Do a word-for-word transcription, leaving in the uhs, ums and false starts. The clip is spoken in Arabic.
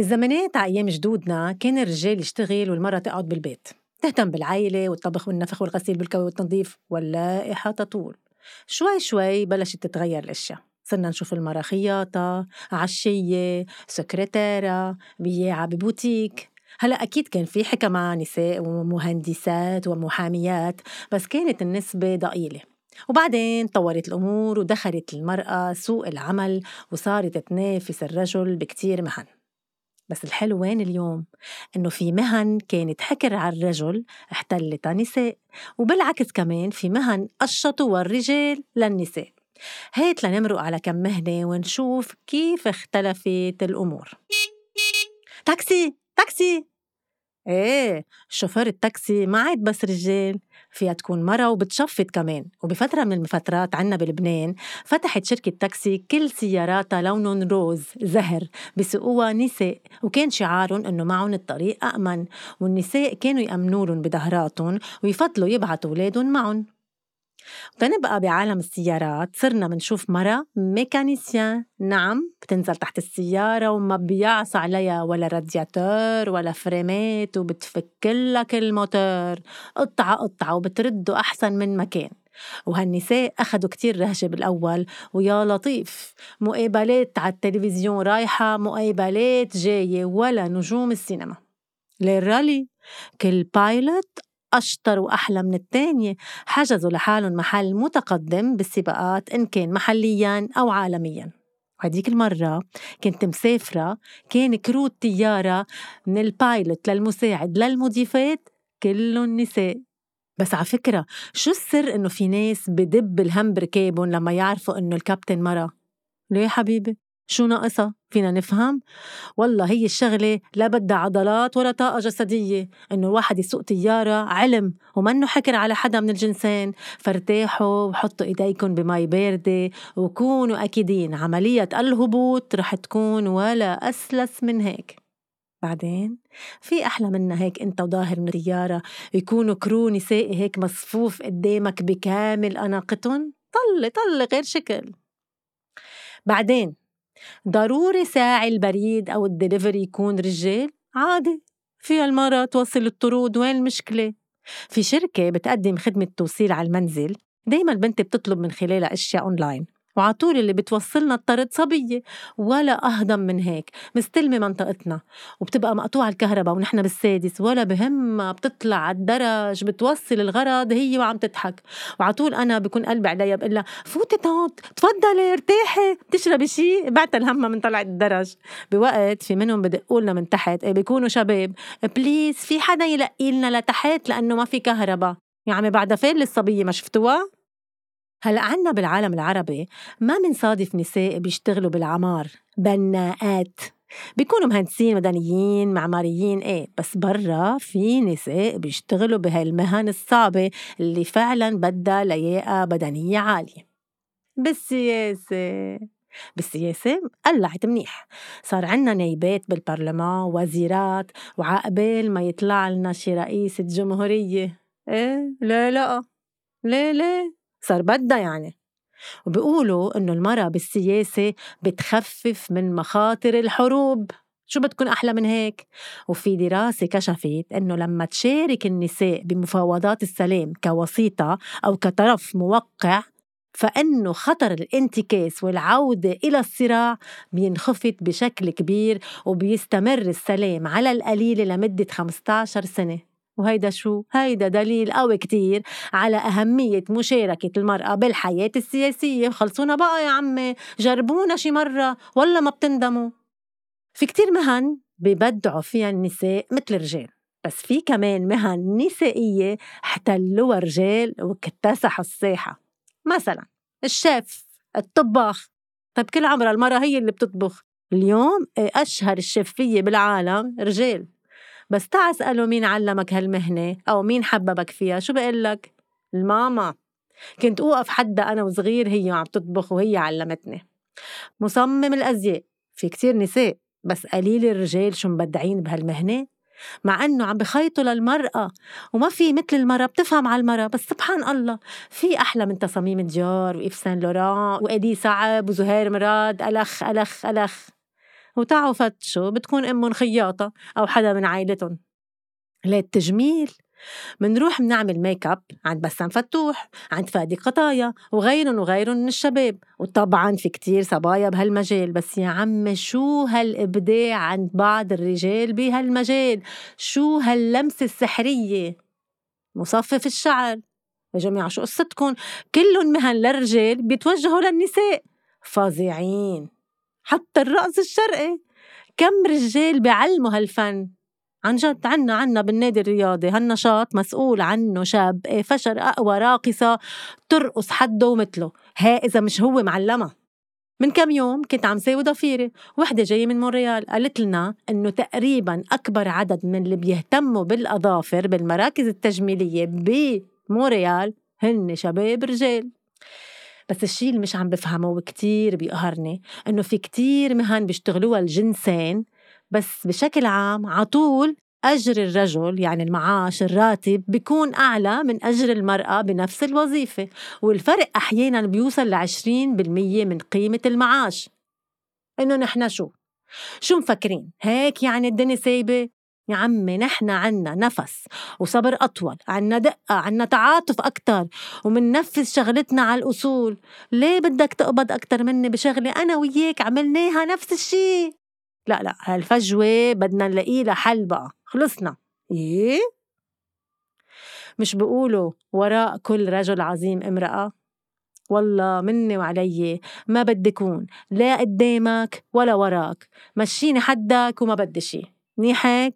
بالزمانات على أيام جدودنا كان الرجال يشتغل والمرأة تقعد بالبيت، تهتم بالعائلة والطبخ والنفخ والغسيل بالكوي والتنظيف واللائحة تطول. شوي شوي بلشت تتغير الأشياء، صرنا نشوف المرأة خياطة، عشية، سكرتيرة، بياعة ببوتيك. هلأ أكيد كان في حكى مع نساء ومهندسات ومحاميات، بس كانت النسبة ضئيلة. وبعدين طورت الأمور ودخلت المرأة سوق العمل وصارت تنافس الرجل بكتير مهن. بس الحلو وين اليوم؟ إنه في مهن كانت حكر على الرجل احتلت النساء، وبالعكس كمان في مهن قشطوها الرجال للنساء. هات لنمرق على كم مهنة ونشوف كيف اختلفت الأمور. تاكسي تاكسي ايه، شوفير التاكسي ما عاد بس رجال، فيها تكون مرة وبتشفت كمان. وبفترة من المفترات عنا بلبنان فتحت شركة تاكسي كل سياراتها لونهم روز زهر بسقوها نساء، وكان شعارهم أنه معهم الطريق أأمن، والنساء كانوا يأمنولهم بظهراتهم ويفضلوا يبعتوا أولادهم معهم. وتنبقى بعالم السيارات صرنا منشوف مرة ميكانيسيان، نعم بتنزل تحت السيارة وما بيعص عليها ولا رادياتور ولا فريمات، وبتفكلك الموتور قطعة قطعة وبترده أحسن من مكان. وهالنساء أخدوا كتير رهجة بالأول، ويا لطيف مقابلات على التلفزيون رايحة مقابلات جاية ولا نجوم السينما. للرالي كل بايلوت أشطر وأحلى من التانية، حجزوا لحالهم محل متقدم بالسباقات إن كان محلياً أو عالمياً. وهديك المرة كنت مسافرة، كان كرو الطيارة من البايلوت للمساعد للمضيفات كلهم نساء. بس على فكرة شو السر إنه في ناس بدب الهم بركابهم لما يعرفوا إنه الكابتن مرة؟ ليه حبيبي؟ شو ناقصة؟ فينا نفهم؟ والله هي الشغلة لا بدها عضلات ولا طاقة جسدية، إنه الواحد يسوق طيارة علم ومنه حكر على حدا من الجنسين. فارتاحوا وحطوا إيديكم بماء باردة وكونوا أكيدين عملية الهبوط رح تكون ولا أسلس من هيك. بعدين في أحلى منها هيك أنت وظاهر من الطيارة يكونوا كرو نسائي هيك مصفوف قدامك بكامل أناقتهم؟ طل طل غير شكل. بعدين ضروري ساعي البريد أو الدليفري يكون رجال؟ عادي، في المرة توصل الطرود، وين المشكلة؟ في شركة بتقدم خدمة توصيل على المنزل، دايما البنت بتطلب من خلالها أشياء أونلاين، وعطول اللي بتوصلنا الطرد صبية ولا أهضم من هيك، مستلمة منطقتنا وبتبقى مقطوعة الكهرباء ونحن بالسادس ولا بهمها، بتطلع على الدرج بتوصل الغرض هي وعم تضحك. وعطول أنا بكون قلبي عليها بقلها فوتي تاوت تفضلي ارتاحي تشربي شيء، بعت الهمة من طلعت الدرج. بوقت في منهم بدقولنا من تحت، بيكونوا شباب بليز في حدا يلقي لنا لتحت لأنه ما في كهرباء. يا عمي بعد فين للصبية ما شفتوها؟ هلأ عنا بالعالم العربي ما منصادف نساء بيشتغلوا بالعمار، بناءات، بيكونوا مهندسين مدنيين معماريين ايه، بس برا في نساء بيشتغلوا بهالمهن الصعبة اللي فعلا بدها لياقة بدنية عالية. بالسياسة بالسياسة قلعت منيح، صار عنا نايبات بالبرلمان، وزيرات، وعقبال ما يطلع لنا شي رئيس الجمهورية ايه لا لا لا لا صار بدها يعني. وبيقولوا إنه المرأة بالسياسة بتخفف من مخاطر الحروب، شو بتكون أحلى من هيك؟ وفي دراسة كشفت إنه لما تشارك النساء بمفاوضات السلام كوسيطة أو كطرف موقع فإنه خطر الانتكاس والعودة إلى الصراع بينخفض بشكل كبير، وبيستمر السلام على القليل لمدة خمسة عشر سنة. وهيدا شو؟ هيدا دليل قوي كتير على أهمية مشاركة المرأة بالحياة السياسية. خلصونا بقى يا عمي، جربونا شي مرة ولا ما بتندموا. في كتير مهن ببدعوا فيها النساء مثل الرجال، بس في كمان مهن نسائية احتلوها الرجال واكتسحوا الساحة، مثلا الشيف، الطباخ. طيب كل عمرها المرأة هي اللي بتطبخ، اليوم أشهر الشيفية بالعالم رجال. بس تعا اسأله مين علمك هالمهنة أو مين حببك فيها، شو بقلك؟ الماما. كنت أوقف حدا أنا وصغير هي عم تطبخ وهي علمتني. مصمم الأزياء في كتير نساء، بس قليل الرجال شو مبدعين بهالمهنة، مع أنه عم بخيطوا للمرأة وما في مثل المرأة بتفهم على المرأة. بس سبحان الله في أحلى من تصاميم ديار وإف سان لوران وإيدي صعب وزهير مراد، ألخ ألخ ألخ. وتعوا فتشوا بتكون أمهم خياطة أو حدا من عائلتهم. للتجميل منروح منعمل ميك اب عند بسام فتوح، عند فادي قطايا وغيرهم وغيرهم من الشباب، وطبعا في كتير صبايا بهالمجال. بس يا عم شو هالإبداع عند بعض الرجال بهالمجال، شو هاللمسة السحرية، مصفف الشعر يا جماعة، شو قصتكم؟ كلهم مهن للرجال بيتوجهوا للنساء، فظيعين. حتى الرقص الشرقي كم رجال بيعلموا هالفن عن جد. عنا عنا بالنادي الرياضي هالنشاط مسؤول عنه شاب فشر، أقوى راقصة ترقص حده ومثله، ها إذا مش هو معلمة. من كم يوم كنت عم ساوي ضفيري، وحدة جاية من مونريال قالت لنا أنه تقريباً أكبر عدد من اللي بيهتموا بالأظافر بالمراكز التجميلية بمونريال هن شباب رجال. بس الشيء اللي مش عم بفهمه وكتير بيقهرني أنه في كتير مهن بيشتغلوها الجنسين، بس بشكل عام عطول أجر الرجل يعني المعاش الراتب بيكون أعلى من أجر المرأة بنفس الوظيفة، والفرق أحياناً بيوصل لعشرين بالمية من قيمة المعاش. إنه نحنا شو شو مفكرين هيك يعني الدنيا سايبة؟ يا عمي نحنا عنا نفس وصبر أطول، عنا دقة، عنا تعاطف أكتر، ومننفذ شغلتنا على الأصول. ليه بدك تقبض أكتر مني بشغلة أنا وياك عملناها نفس الشيء؟ لا لا، هالفجوة بدنا نلاقي لها حل بقى، خلصنا. إيه؟ مش بقولوا وراء كل رجل عظيم امرأة؟ والله مني وعلي ما بدي كون لا قدامك ولا وراك، مشيني حدك وما بدي شي، منيح هيك؟